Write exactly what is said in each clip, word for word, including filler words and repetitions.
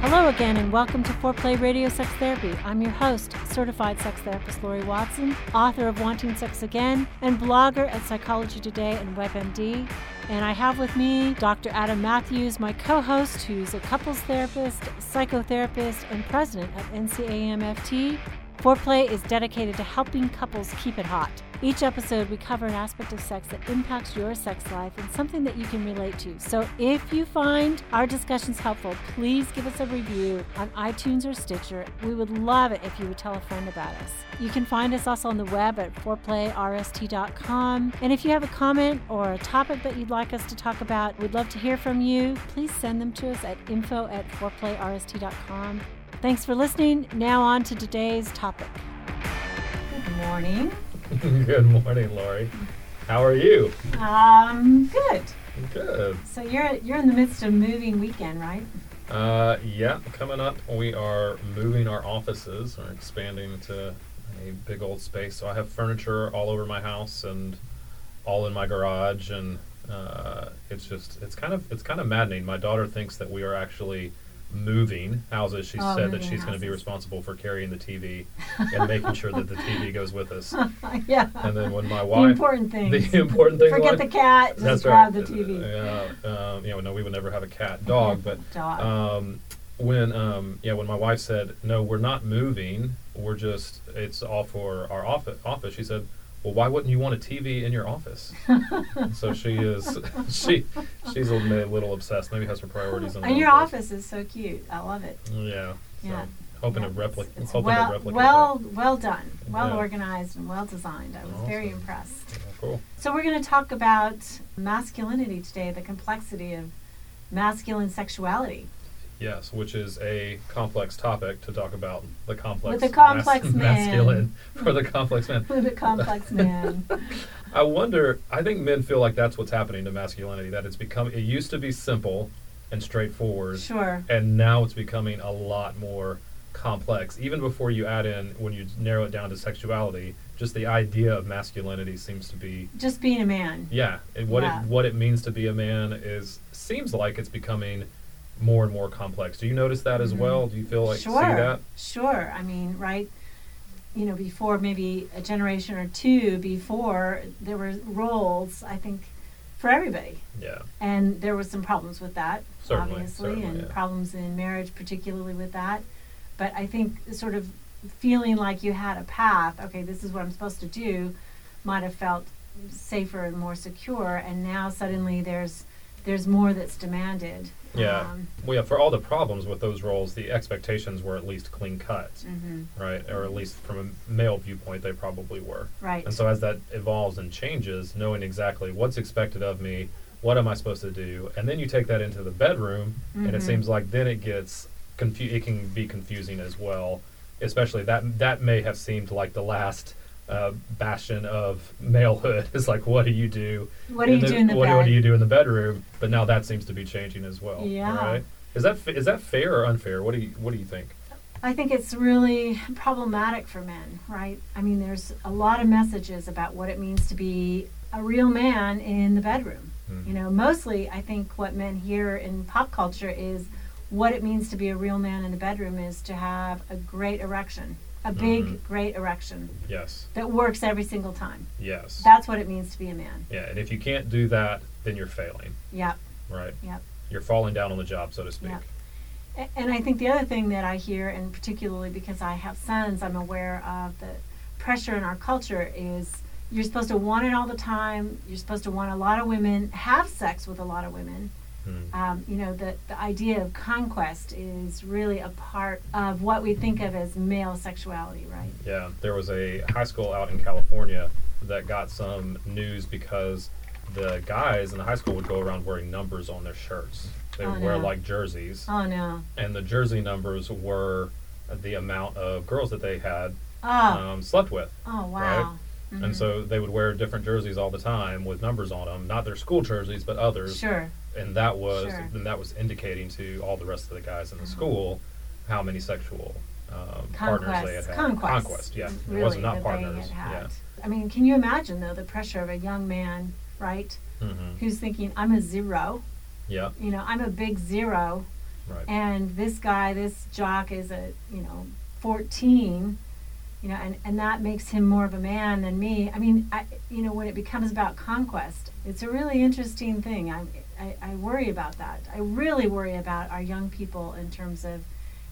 Hello again, and welcome to Foreplay Radio Sex Therapy. I'm your host, certified sex therapist Lori Watson, author of Wanting Sex Again, and blogger at Psychology Today and WebMD. And I have with me Doctor Adam Matthews, my co-host, who's a couples therapist, psychotherapist, and president of N C A M F T. Foreplay is dedicated to helping couples keep it hot. Each episode, we cover an aspect of sex that impacts your sex life and something that you can relate to. So if you find our discussions helpful, please give us a review on iTunes or Stitcher. We would love it if you would tell a friend about us. You can find us also on the web at foreplay r s t dot com. And if you have a comment or a topic that you'd like us to talk about, we'd love to hear from you. Please send them to us at info at foreplayrst dot com. Thanks for listening. Now on to today's topic. Good morning. Good morning, Lori. How are you? Um, good. Good. So you're you're in the midst of moving weekend, right? Uh, yeah. Coming up, we are moving our offices. We're expanding to a big old space. So I have furniture all over my house and all in my garage, and uh, it's just it's kind of it's kind of maddening. My daughter thinks that we are actually moving houses. She oh, said that she's going to be responsible for carrying the T V and making sure that the T V goes with us. Yeah. And then when my wife, the important thing, the important thing, forget like, the cat, just grab right, the T V. Yeah. Uh, um, you know, no, we would never have a cat, dog, but dog. Um, when um, yeah, when my wife said, "No, we're not moving. We're just it's all for our office." Office. She said, "Well, why wouldn't you want a T V in your office?" So she is, she, she's a little obsessed. Maybe has her priorities in the And your place. Office is so cute. I love it. Yeah. Yeah. So hoping yeah, to replicate. Hoping well, to replicate. Well, that. well done. Well yeah. organized and well designed. I was awesome. very impressed. Yeah, cool. So we're going to talk about masculinity today. The complexity of masculine sexuality. Yes, which is a complex topic to talk about. The complex, With the complex mas- man. masculine for the complex man. With the complex man. I wonder. I think men feel like that's what's happening to masculinity. That it's become. It used to be simple and straightforward. Sure. And now it's becoming a lot more complex. Even before you add in, when you narrow it down to sexuality, just the idea of masculinity seems to be just being a man. Yeah. And what yeah. it what it means to be a man is seems like it's becoming more and more complex. Do you notice that as mm-hmm. well? Do you feel like sure. see that? Sure. I mean, right, you know, before maybe a generation or two before, there were roles, I think, for everybody. Yeah. And there were some problems with that, certainly, obviously, certainly, and yeah. problems in marriage, particularly with that. But I think sort of feeling like you had a path, okay, this is what I'm supposed to do, might have felt safer and more secure. And now suddenly there's there's more that's demanded. Yeah. Um, well, yeah, for all the problems with those roles, the expectations were at least clean cut, mm-hmm. right? Or at least from a male viewpoint, they probably were. Right. And so as that evolves and changes, knowing exactly what's expected of me, what am I supposed to do? And then you take that into the bedroom, mm-hmm. and it seems like then it gets, confu- it can be confusing as well, especially that that may have seemed like the last uh, bastion of malehood is like, what do you do? What do you the, do in the what, bed? What do you do in the bedroom? But now that seems to be changing as well. Yeah. Right? Is that is that fair or unfair? What do you what do you think? I think it's really problematic for men, right? I mean, there's a lot of messages about what it means to be a real man in the bedroom. Mm-hmm. You know, mostly I think what men hear in pop culture is what it means to be a real man in the bedroom is to have a great erection, a big, mm-hmm. great erection. Yes. That works every single time. Yes. That's what it means to be a man. Yeah, and if you can't do that, then you're failing. Yep. Right. Yep. You're falling down on the job, so to speak. Yep. And I think the other thing that I hear, and particularly because I have sons, I'm aware of the pressure in our culture is you're supposed to want it all the time. You're supposed to want a lot of women, have sex with a lot of women. Mm. Um, you know, the, the idea of conquest is really a part of what we think of as male sexuality, right? Yeah. There was a high school out in California that got some news because the guys in the high school would go around wearing numbers on their shirts. They would oh, wear no. like jerseys. Oh no! And the jersey numbers were the amount of girls that they had oh. um, slept with. Oh wow! Right? Mm-hmm. And so they would wear different jerseys all the time with numbers on them, not their school jerseys, but others. Sure. And that was sure. and that was indicating to all the rest of the guys in the mm-hmm. school how many sexual um, partners they had had. Conquest. Conquest. Yeah, really, it wasn't not partners. Yeah. I mean, can you imagine though the pressure of a young man, right? Mm-hmm. Who's thinking, I'm a zero. Yeah. You know, I'm a big zero, right. And this guy, this jock is a, you know, fourteen, you know, and, and that makes him more of a man than me. I mean, I, you know, when it becomes about conquest, it's a really interesting thing. I, I, I worry about that. I really worry about our young people in terms of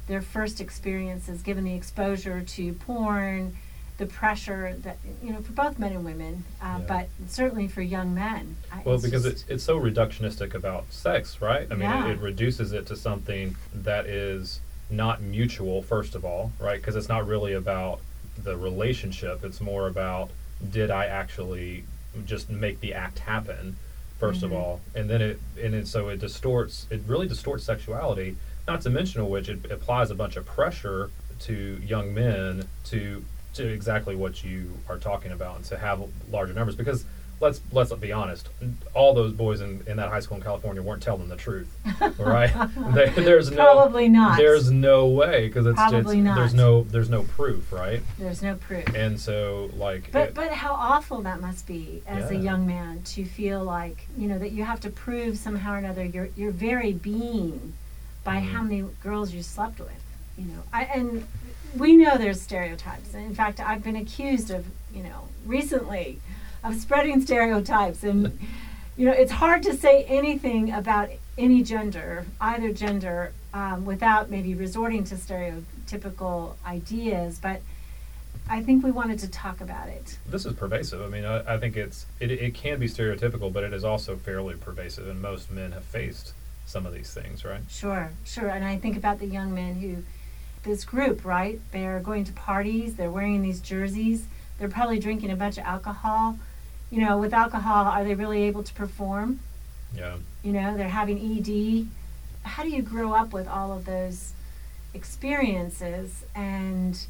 their first experiences, given the exposure to porn, the pressure that, you know, for both men and women, uh, yeah. but certainly for young men. I, well, it's because it's, it's so reductionistic about sex, right? I mean, yeah. it, it reduces it to something that is not mutual, first of all, right? Because it's not really about the relationship. It's more about, did I actually just make the act happen, first mm-hmm. of all? And then it, and it, so it distorts, it really distorts sexuality, not to mention of which it applies a bunch of pressure to young men to to exactly what you are talking about and to have larger numbers, because let's let's be honest, all those boys in, in that high school in California weren't telling the truth, right? they, there's probably no, not there's no way, because it's, it's there's no there's no proof, right? There's no proof. And so like but it, but how awful that must be as yeah. a young man to feel like, you know, that you have to prove somehow or another your your very being by mm-hmm. how many girls you slept with, you know. I and we know there's stereotypes. And in fact, I've been accused of, you know, recently of spreading stereotypes. And, you know, it's hard to say anything about any gender, either gender, um, without maybe resorting to stereotypical ideas. But I think we wanted to talk about it. This is pervasive. I mean, I, I think it's it, it can be stereotypical, but it is also fairly pervasive. And most men have faced some of these things, right? Sure, sure. And I think about the young men who... this group, right? They're going to parties, they're wearing these jerseys, they're probably drinking a bunch of alcohol. You know, with alcohol, are they really able to perform? Yeah. You know, they're having E D. How do you grow up with all of those experiences? And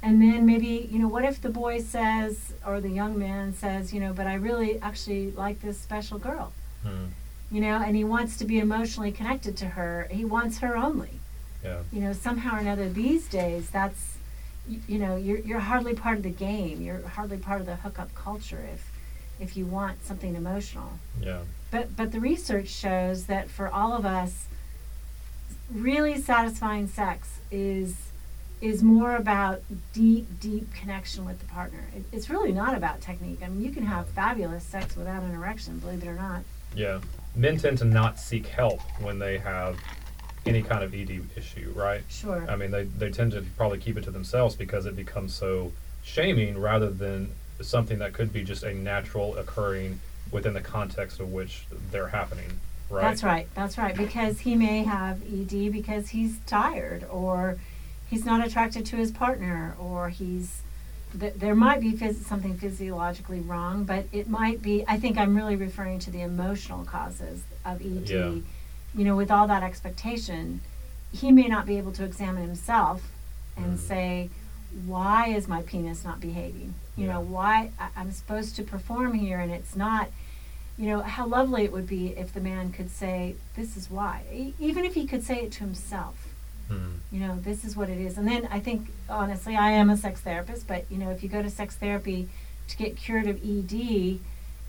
and then maybe, you know, what if the boy says, or the young man says, you know, but I really actually like this special girl. Hmm. You know, and he wants to be emotionally connected to her. He wants her only. Yeah. You know, somehow or another these days, that's, you, you know, you're you're hardly part of the game. You're hardly part of the hookup culture if if you want something emotional. Yeah. But but the research shows that for all of us, really satisfying sex is is more about deep, deep connection with the partner. It, it's really not about technique. I mean, you can have fabulous sex without an erection, believe it or not. Yeah. Men tend to not seek help when they have any kind of E D issue, right? Sure. I mean, they, they tend to probably keep it to themselves because it becomes so shaming rather than something that could be just a natural occurring within the context of which they're happening, right? That's right. That's right. Because he may have E D because he's tired, or he's not attracted to his partner, or he's... Th- there might be phys- something physiologically wrong, but it might be... I think I'm really referring to the emotional causes of E D. Yeah. You know, with all that expectation, he may not be able to examine himself and mm. say, why is my penis not behaving? You yeah. know, why I, I'm supposed to perform here and it's not. You know, how lovely it would be if the man could say, this is why. E- even if he could say it to himself. Mm-hmm. You know, this is what it is. And then I think, honestly, I am a sex therapist, but, you know, if you go to sex therapy to get cured of E D,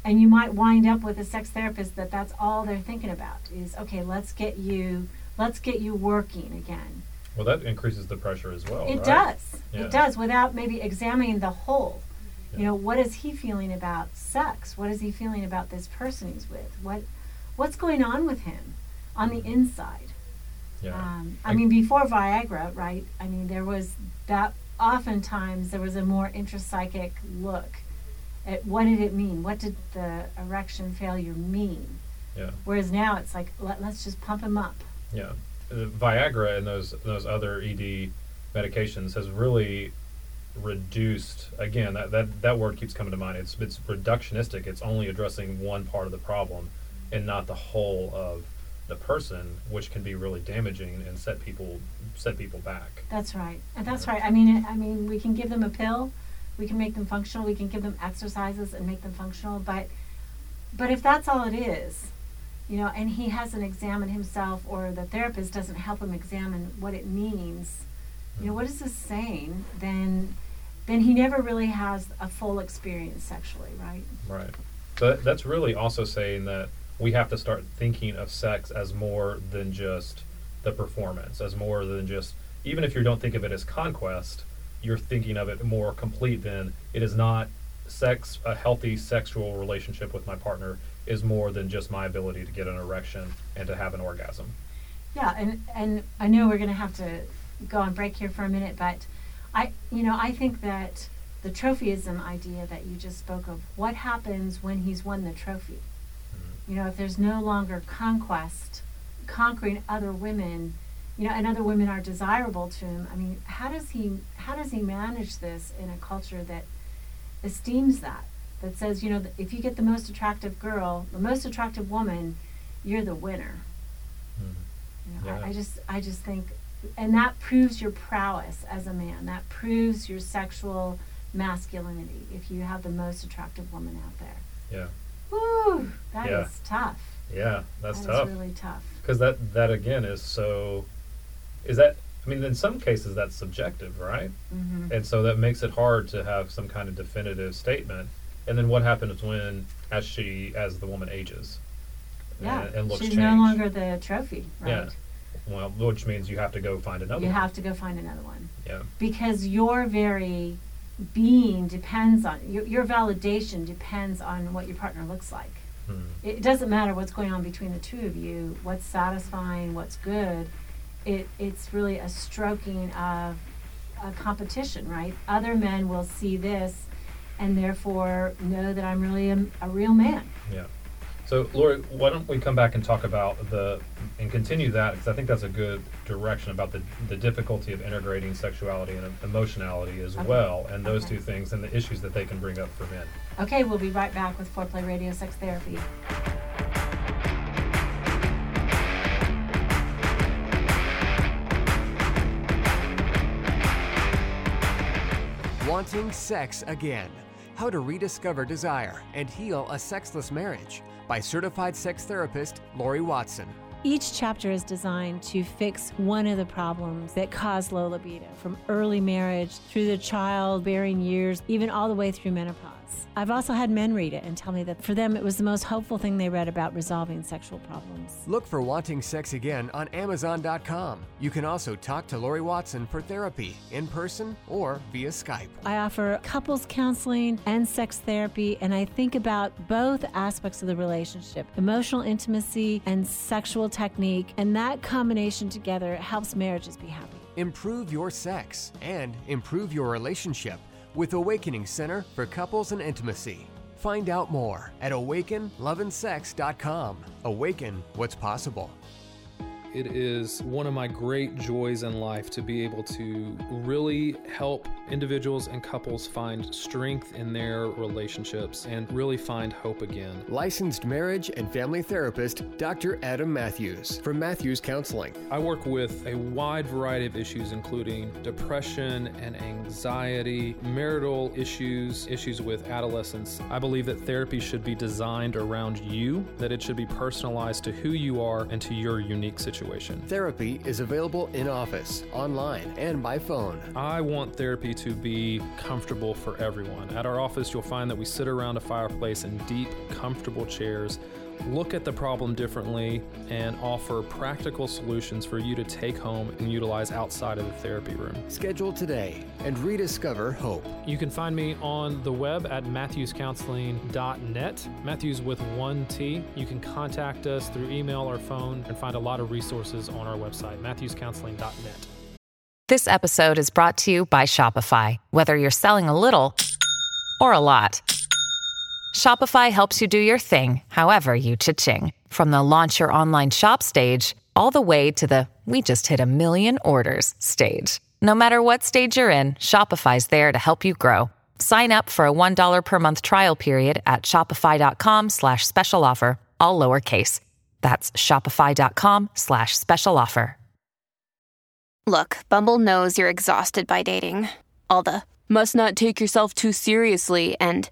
and you might wind up with a sex therapist that that's all they're thinking about is, okay, let's get you, let's get you working again. Well, that increases the pressure as well, It right? does. Yeah. It does, without maybe examining the whole. Yeah. You know, what is he feeling about sex? What is he feeling about this person he's with? What, what's going on with him on the inside? Yeah. Um, I, I mean, before Viagra, right, I mean, there was that, oftentimes there was a more intrapsychic look at what did it mean? What did the erection failure mean? Yeah. Whereas now it's like, let, let's just pump him up. Yeah. The Viagra and those those other E D medications has really reduced, again, that, that, that word keeps coming to mind. It's it's reductionistic. It's only addressing one part of the problem and not the whole of the person, which can be really damaging and set people set people back. That's right. And that's right. I mean, it, I mean, we can give them a pill, we can make them functional, we can give them exercises and make them functional, but but if that's all it is, you know, and he hasn't examined himself, or the therapist doesn't help him examine what it means, you know, what is this saying, then then he never really has a full experience sexually, right? Right. So that, that's really also saying that we have to start thinking of sex as more than just the performance, as more than just, even if you don't think of it as conquest, you're thinking of it more complete than it is not sex, a healthy sexual relationship with my partner is more than just my ability to get an erection and to have an orgasm. Yeah, and, and I know we're going to have to go on break here for a minute, but I, you know, I think that the trophyism idea that you just spoke of, what happens when he's won the trophy? Mm-hmm. You know, if there's no longer conquest, conquering other women, you know, and other women are desirable to him, I mean, how does he, how does he manage this in a culture that esteems that? That says, you know, if you get the most attractive girl, the most attractive woman, you're the winner. Mm-hmm. You know, yeah. I, I just, I just think, and that proves your prowess as a man. That proves your sexual masculinity. If you have the most attractive woman out there. Yeah. Woo, that yeah. is tough. Yeah, that's that tough. That's really tough. Because that, that again is so. Is that? I mean, in some cases that's subjective, right? Mm-hmm. And so that makes it hard to have some kind of definitive statement. And then what happens when, as she, as the woman ages, yeah, and, and looks she's changed. No longer the trophy, right? Yeah. Well, which means you have to go find another. You one. have to go find another one. Yeah. Because your very being depends on your, your validation depends on what your partner looks like. Hmm. It doesn't matter what's going on between the two of you. What's satisfying, what's good. It it's really a stroking of a competition, right? Other men will see this. And therefore know that I'm really a, a real man. Yeah. So, Lori, why don't we come back and talk about the, and continue that, because I think that's a good direction about the, the difficulty of integrating sexuality and emotionality as okay. well, and those okay. two things and the issues that they can bring up for men. Okay, we'll be right back with Foreplay Radio Sex Therapy. Wanting Sex Again. How to rediscover desire and heal a sexless marriage by certified sex therapist Lori Watson. Each chapter is designed to fix one of the problems that cause low libido, from early marriage through the childbearing years, even all the way through menopause. I've also had men read it and tell me that for them it was the most hopeful thing they read about resolving sexual problems. Look for Wanting Sex Again on amazon dot com. You can also talk to Lori Watson for therapy in person or via Skype. I offer couples counseling and sex therapy, and I think about both aspects of the relationship, emotional intimacy and sexual technique, and that combination together helps marriages be happy. Improve your sex and improve your relationship with Awakening Center for Couples and Intimacy. Find out more at awaken love and sex dot com. Awaken what's possible. It is one of my great joys in life to be able to really help individuals and couples find strength in their relationships and really find hope again. Licensed marriage and family therapist, Doctor Adam Matthews from Matthews Counseling. I work with a wide variety of issues, including depression and anxiety, marital issues, issues with adolescence. I believe that therapy should be designed around you, that it should be personalized to who you are and to your unique situation. Therapy is available in office, online, and by phone. I want therapy to be comfortable for everyone. At our office, you'll find that we sit around a fireplace in deep, comfortable chairs, look at the problem differently, and offer practical solutions for you to take home and utilize outside of the therapy room. Schedule today and rediscover hope. You can find me on the web at matthews counseling dot net, Matthews with one T. You can contact us through email or phone and find a lot of resources on our website, matthews counseling dot net. This episode is brought to you by Shopify. Whether you're selling a little or a lot, Shopify helps you do your thing, however you cha-ching. From the launch your online shop stage, all the way to the we just hit a million orders stage. No matter what stage you're in, Shopify's there to help you grow. Sign up for a one dollar per month trial period at shopify.com slash special offer, all lowercase. That's shopify.com slash special offer. Look, Bumble knows you're exhausted by dating. All the must not take yourself too seriously and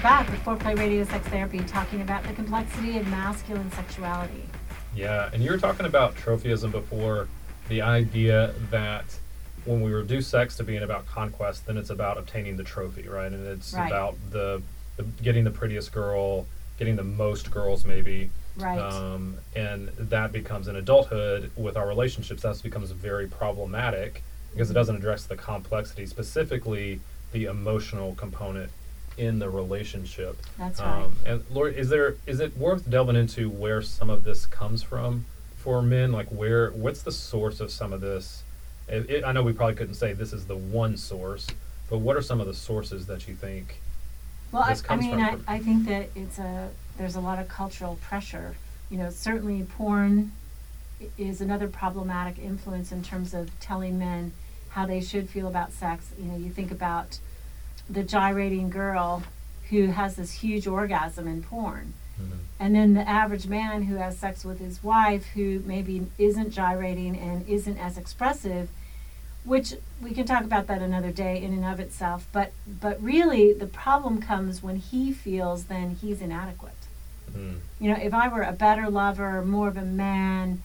Back with Foreplay Radio Sex Therapy, talking about the complexity of masculine sexuality. Yeah, and you were talking about trophyism before, the idea that when we reduce sex to being about conquest, then it's about obtaining the trophy, right? And it's right. about the, the getting the prettiest girl, getting the most girls maybe. Right. Um, and that becomes in adulthood with our relationships, that becomes very problematic because it doesn't address the complexity, specifically the emotional component in the relationship. That's right. Um, and Lori, is there is it worth delving into where some of this comes from for men? Like, where what's the source of some of this? It, it, I know we probably couldn't say this is the one source, but what are some of the sources that you think? Well, this comes I, I mean, from? I, I think that it's a there's a lot of cultural pressure. You know, certainly porn is another problematic influence in terms of telling men how they should feel about sex. You know, you think about the gyrating girl who has this huge orgasm in porn. Mm-hmm. And then the average man who has sex with his wife who maybe isn't gyrating and isn't as expressive, which we can talk about that another day in and of itself. But but really the problem comes when he feels then he's inadequate. Mm-hmm. You know, if I were a better lover, more of a man,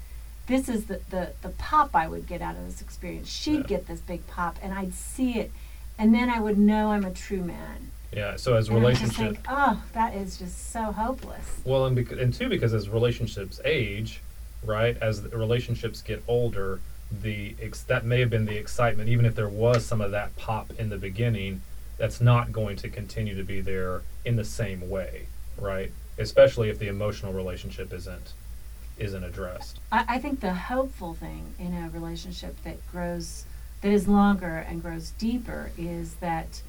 this is the, the, the pop I would get out of this experience. She'd yeah. get this big pop and I'd see it. And then I would know I'm a true man. Yeah, so as and relationship... I just think, oh, that is just so hopeless. Well, and, bec- and two, because as relationships age, right, as the relationships get older, the ex- that may have been the excitement, even if there was some of that pop in the beginning, that's not going to continue to be there in the same way, right? Especially if the emotional relationship isn't isn't addressed. I, I think the hopeful thing in a relationship that grows... that is longer and grows deeper is that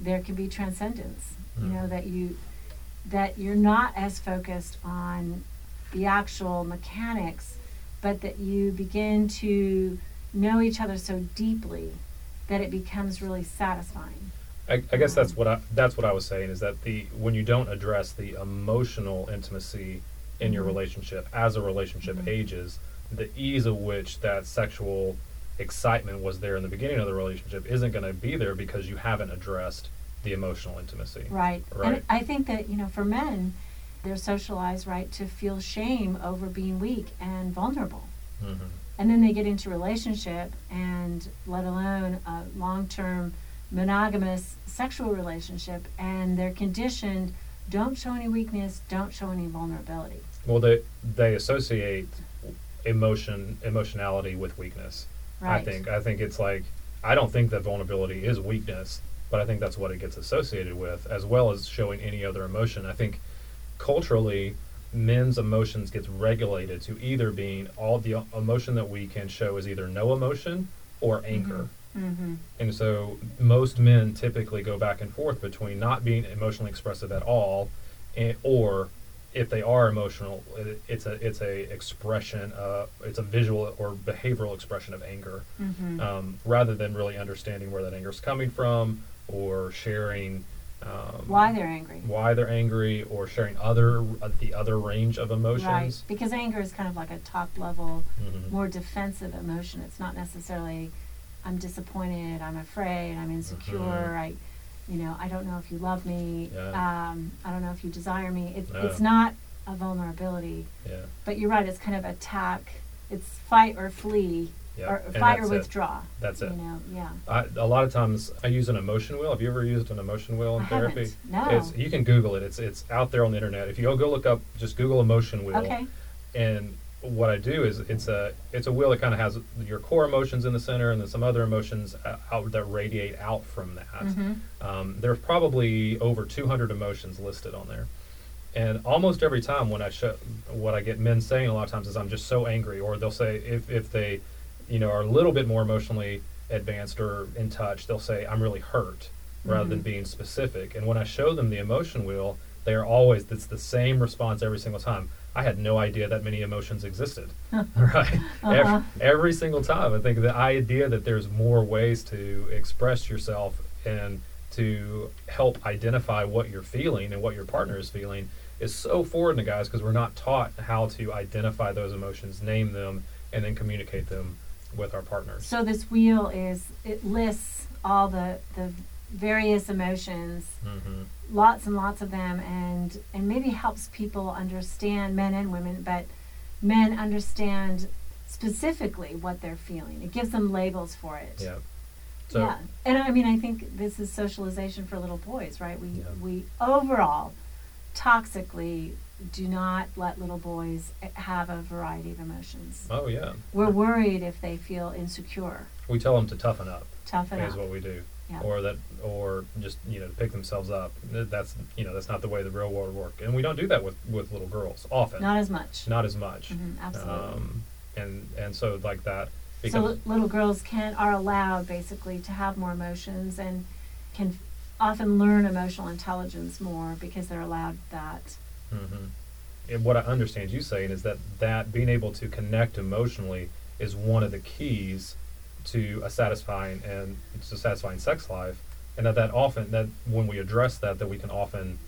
there can be transcendence. Mm. You know, that you that you're not as focused on the actual mechanics, but that you begin to know each other so deeply that it becomes really satisfying. I, I guess that's what I that's what I was saying is that the when you don't address the emotional intimacy in mm-hmm. your relationship as a relationship mm-hmm. ages, the ease of which that sexual excitement was there in the beginning of the relationship isn't going to be there because you haven't addressed the emotional intimacy. Right. Right. And I think that, you know, for men, they're socialized, right, to feel shame over being weak and vulnerable. Mm-hmm. And then they get into relationship and let alone a long-term monogamous sexual relationship, and they're conditioned, don't show any weakness, don't show any vulnerability. Well, they they associate emotion emotionality with weakness. Right. I think I think it's like, I don't think that vulnerability is weakness, but I think that's what it gets associated with, as well as showing any other emotion. I think culturally, men's emotions gets regulated to either being all the emotion that we can show is either no emotion or anger. Mm-hmm. Mm-hmm. And so most men typically go back and forth between not being emotionally expressive at all, and, or if they are emotional, it, it's a it's a expression, uh, it's a visual or behavioral expression of anger, mm-hmm. um, rather than really understanding where that anger is coming from or sharing Um, why they're angry. Why they're angry, or sharing other uh, the other range of emotions. Right, because anger is kind of like a top-level, mm-hmm. more defensive emotion. It's not necessarily, I'm disappointed, I'm afraid, I'm insecure, mm-hmm. I, you know, I don't know if you love me, yeah. um, I don't know if you desire me. It's no. it's not a vulnerability. Yeah. But you're right. It's kind of attack. It's fight or flee. Yep. Or fight or withdraw. It. That's it. You know, yeah. I, a lot of times I use an emotion wheel. Have you ever used an emotion wheel in I therapy? Haven't. No. It's, you can Google it. It's it's out there on the internet. If you go, go look up, just Google emotion wheel. Okay. And what I do is it's a it's a wheel that kind of has your core emotions in the center, and then some other emotions out that radiate out from that. Mm-hmm. Um, there's probably over two hundred emotions listed on there. And almost every time when I show, what I get men saying a lot of times is, I'm just so angry, or they'll say if if they you know, are a little bit more emotionally advanced or in touch, they'll say, I'm really hurt, rather mm-hmm. than being specific. And when I show them the emotion wheel, they are always, it's the same response every single time. I had no idea that many emotions existed, right? Uh-huh. Every, every single time. I think the idea that there's more ways to express yourself and to help identify what you're feeling and what your partner is feeling is so foreign to guys, because we're not taught how to identify those emotions, name them, and then communicate them with our partners. So this wheel is, it lists all the the various emotions, mm-hmm. lots and lots of them, and and maybe helps people understand, men and women, but men understand specifically what they're feeling. It gives them labels for it. Yeah. So yeah. And I mean, I think this is socialization for little boys, right? We yeah. we overall toxically do not let little boys have a variety of emotions. Oh, yeah. We're worried if they feel insecure. We tell them to toughen up. Toughen up. Is what we do. Yeah. Or that, or just, you know, pick themselves up. That's, you know, that's not the way the real world works. And we don't do that with, with little girls, often. Not as much. Not as much. Mm-hmm, absolutely. Um, and, and so, like that. So, l- little girls can are allowed, basically, to have more emotions and can often learn emotional intelligence more because they're allowed that. Mm-hmm. And what I understand you saying is that that being able to connect emotionally is one of the keys to a satisfying and to satisfying sex life, and that that often that when we address that, that we can often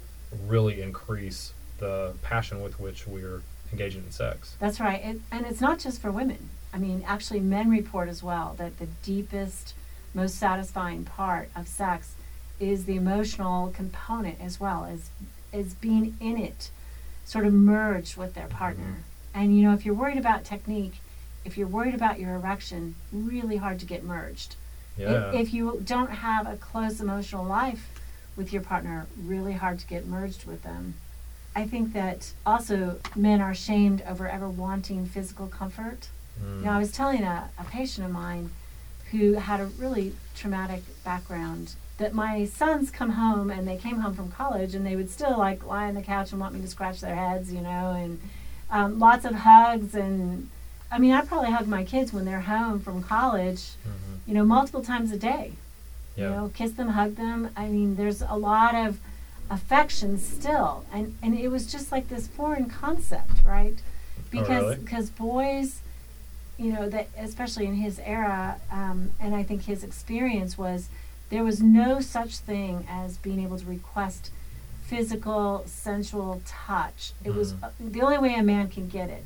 really increase the passion with which we're engaging in sex. That's right, it, and it's not just for women. I mean, actually, men report as well that the deepest, most satisfying part of sex is the emotional component, as well as as being in it, sort of merged with their partner. Mm-hmm. And, you know, if you're worried about technique, if you're worried about your erection, really hard to get merged. Yeah. If, if you don't have a close emotional life with your partner, really hard to get merged with them. I think that also men are shamed over ever wanting physical comfort. Mm. You know, I was telling a, a patient of mine who had a really traumatic background that my sons come home, and they came home from college, and they would still like lie on the couch and want me to scratch their heads, you know, and um, lots of hugs. And I mean, I probably hug my kids when they're home from college, mm-hmm. you know, multiple times a day, yeah. you know, kiss them, hug them. I mean, there's a lot of affection still. And, and it was just like this foreign concept, right? Because 'cause boys, you know, that especially in his era, um, and I think his experience was, there was no such thing as being able to request physical, sensual touch. It mm. was uh, the only way a man can get it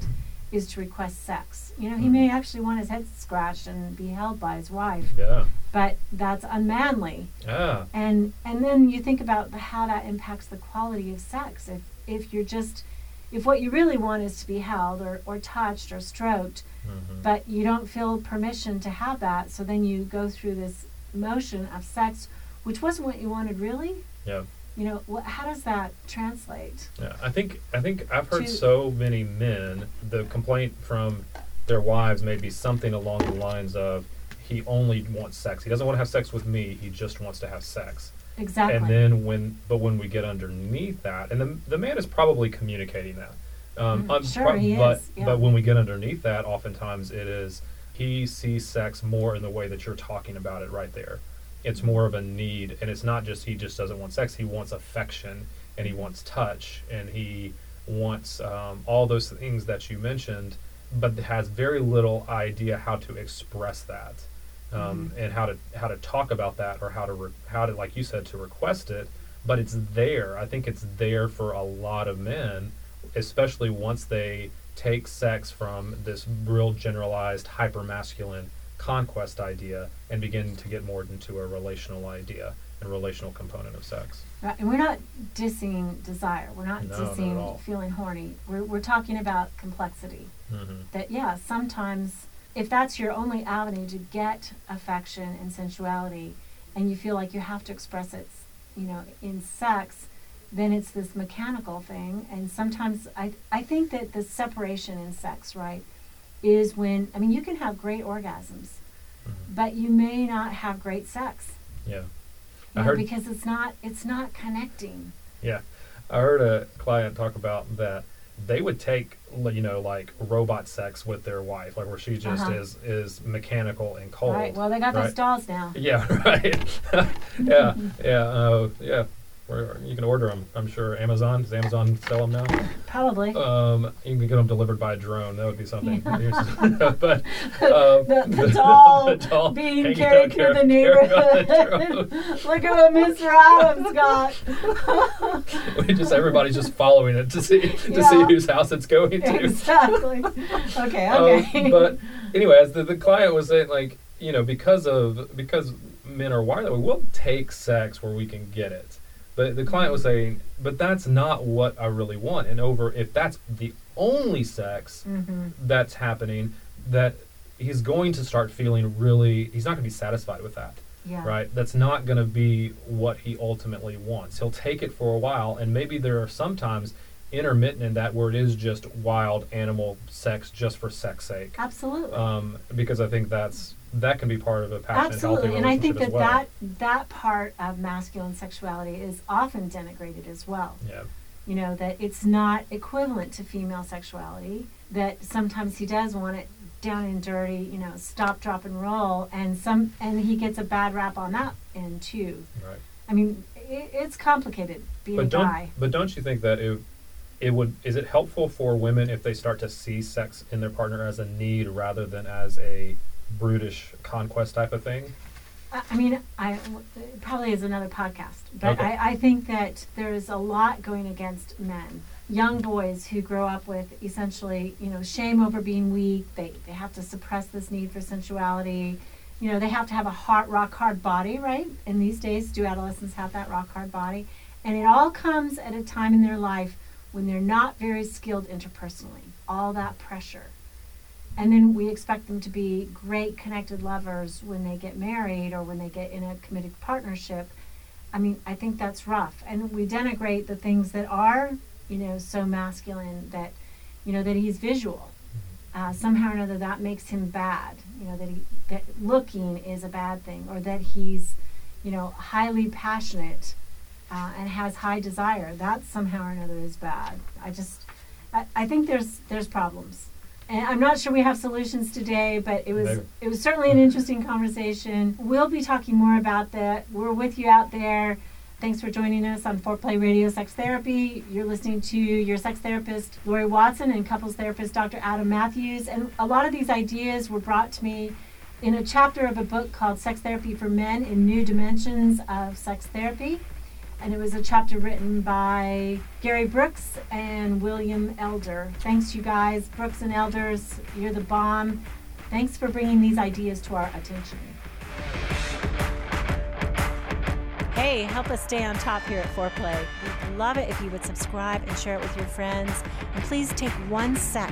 is to request sex. You know, he mm. may actually want his head scratched and be held by his wife. Yeah. But that's unmanly. Yeah. And and then you think about how that impacts the quality of sex. If if you're just if what you really want is to be held or, or touched or stroked, mm-hmm. but you don't feel permission to have that, so then you go through this emotion of sex, which wasn't what you wanted really. Yeah. you know, wh- how does that translate? Yeah, I think I think I've heard to, so many men, the complaint from their wives may be something along the lines of, he only wants sex. He doesn't want to have sex with me. He just wants to have sex. Exactly. And then when, but when we get underneath that, and the the man is probably communicating that. Um, mm, um, sure, pro- he but, is. Yeah. But when we get underneath that, oftentimes it is, he sees sex more in the way that you're talking about it right there. It's more of a need, and it's not just he just doesn't want sex. He wants affection, and he wants touch, and he wants um, all those things that you mentioned, but has very little idea how to express that, um, mm-hmm. and how to how to talk about that, or how to re- how to, like you said, to request it. But it's there. I think it's there for a lot of men, especially once they take sex from this real generalized hyper-masculine conquest idea and begin to get more into a relational idea and relational component of sex. Right. And we're not dissing desire. We're not no, dissing not feeling horny. We're we're talking about complexity. Mm-hmm. That, yeah, sometimes if that's your only avenue to get affection and sensuality and you feel like you have to express it, you know, in sex, then it's this mechanical thing. And sometimes I I think that the separation in sex, right, is when, I mean, you can have great orgasms, mm-hmm. but you may not have great sex. Yeah. I know, heard, because it's not it's not connecting. Yeah. I heard a client talk about that they would take, you know, like robot sex with their wife, like where she just uh-huh. is is mechanical and cold. Right. Well, they got right? those dolls now. Yeah, right. yeah. Yeah. Uh, yeah. You can order them, I'm sure. Amazon, does Amazon sell them now? Probably. Um, you can get them delivered by a drone. That would be something. Yeah. but um, the, the doll the, the doll being carried through the neighborhood. The Look at what Mister Adams got. we just everybody's just following it to see to yeah. see whose house it's going to. Exactly. Okay. Okay. Um, but anyways, the the client was saying, like, you know, because of because men are wired that way, we'll take sex where we can get it. But the client was saying, but that's not what I really want. And over, if that's the only sex mm-hmm. that's happening, that he's going to start feeling really, he's not going to be satisfied with that, yeah. right? That's not going to be what he ultimately wants. He'll take it for a while, and maybe there are sometimes intermittent in that where it is just wild animal sex just for sex sake. Absolutely. Um, because I think that's, that can be part of a passionate, Absolutely. healthy relationship. Absolutely, and I think that, well. that that part of masculine sexuality is often denigrated as well. Yeah. You know, that it's not equivalent to female sexuality, that sometimes he does want it down and dirty, you know, stop, drop, and roll, and some and he gets a bad rap on that end, too. Right. I mean, it, it's complicated being but a don't, guy. But don't you think that it, it would, is it helpful for women if they start to see sex in their partner as a need rather than as a brutish conquest type of thing? I mean, I it probably is another podcast, but okay. I, I think that there's a lot going against men, young boys who grow up with essentially, you know, shame over being weak. They they have to suppress this need for sensuality. You know, they have to have a hard, rock hard body, right? And these days, do adolescents have that rock hard body? And it all comes at a time in their life when they're not very skilled interpersonally. All that pressure. And then we expect them to be great connected lovers when they get married or when they get in a committed partnership. I mean, I think that's rough. And we denigrate the things that are, you know, so masculine that, you know, that he's visual. Uh, somehow or another, that makes him bad. You know, that he, that looking is a bad thing, or that he's, you know, highly passionate uh, and has high desire. That somehow or another is bad. I just, I, I think there's there's problems. And I'm not sure we have solutions today, but it was Maybe. it was certainly an interesting conversation. We'll be talking more about that. We're with you out there. Thanks for joining us on Foreplay Radio Sex Therapy. You're listening to your sex therapist, Lori Watson, and couples therapist, Doctor Adam Matthews. And a lot of these ideas were brought to me in a chapter of a book called Sex Therapy for Men in New Dimensions of Sex Therapy. And it was a chapter written by Gary Brooks and William Elder. Thanks, you guys. Brooks and Elders, you're the bomb. Thanks for bringing these ideas to our attention. Hey, help us stay on top here at Foreplay. We'd love it if you would subscribe and share it with your friends. And please take one sec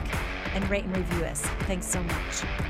and rate and review us. Thanks so much.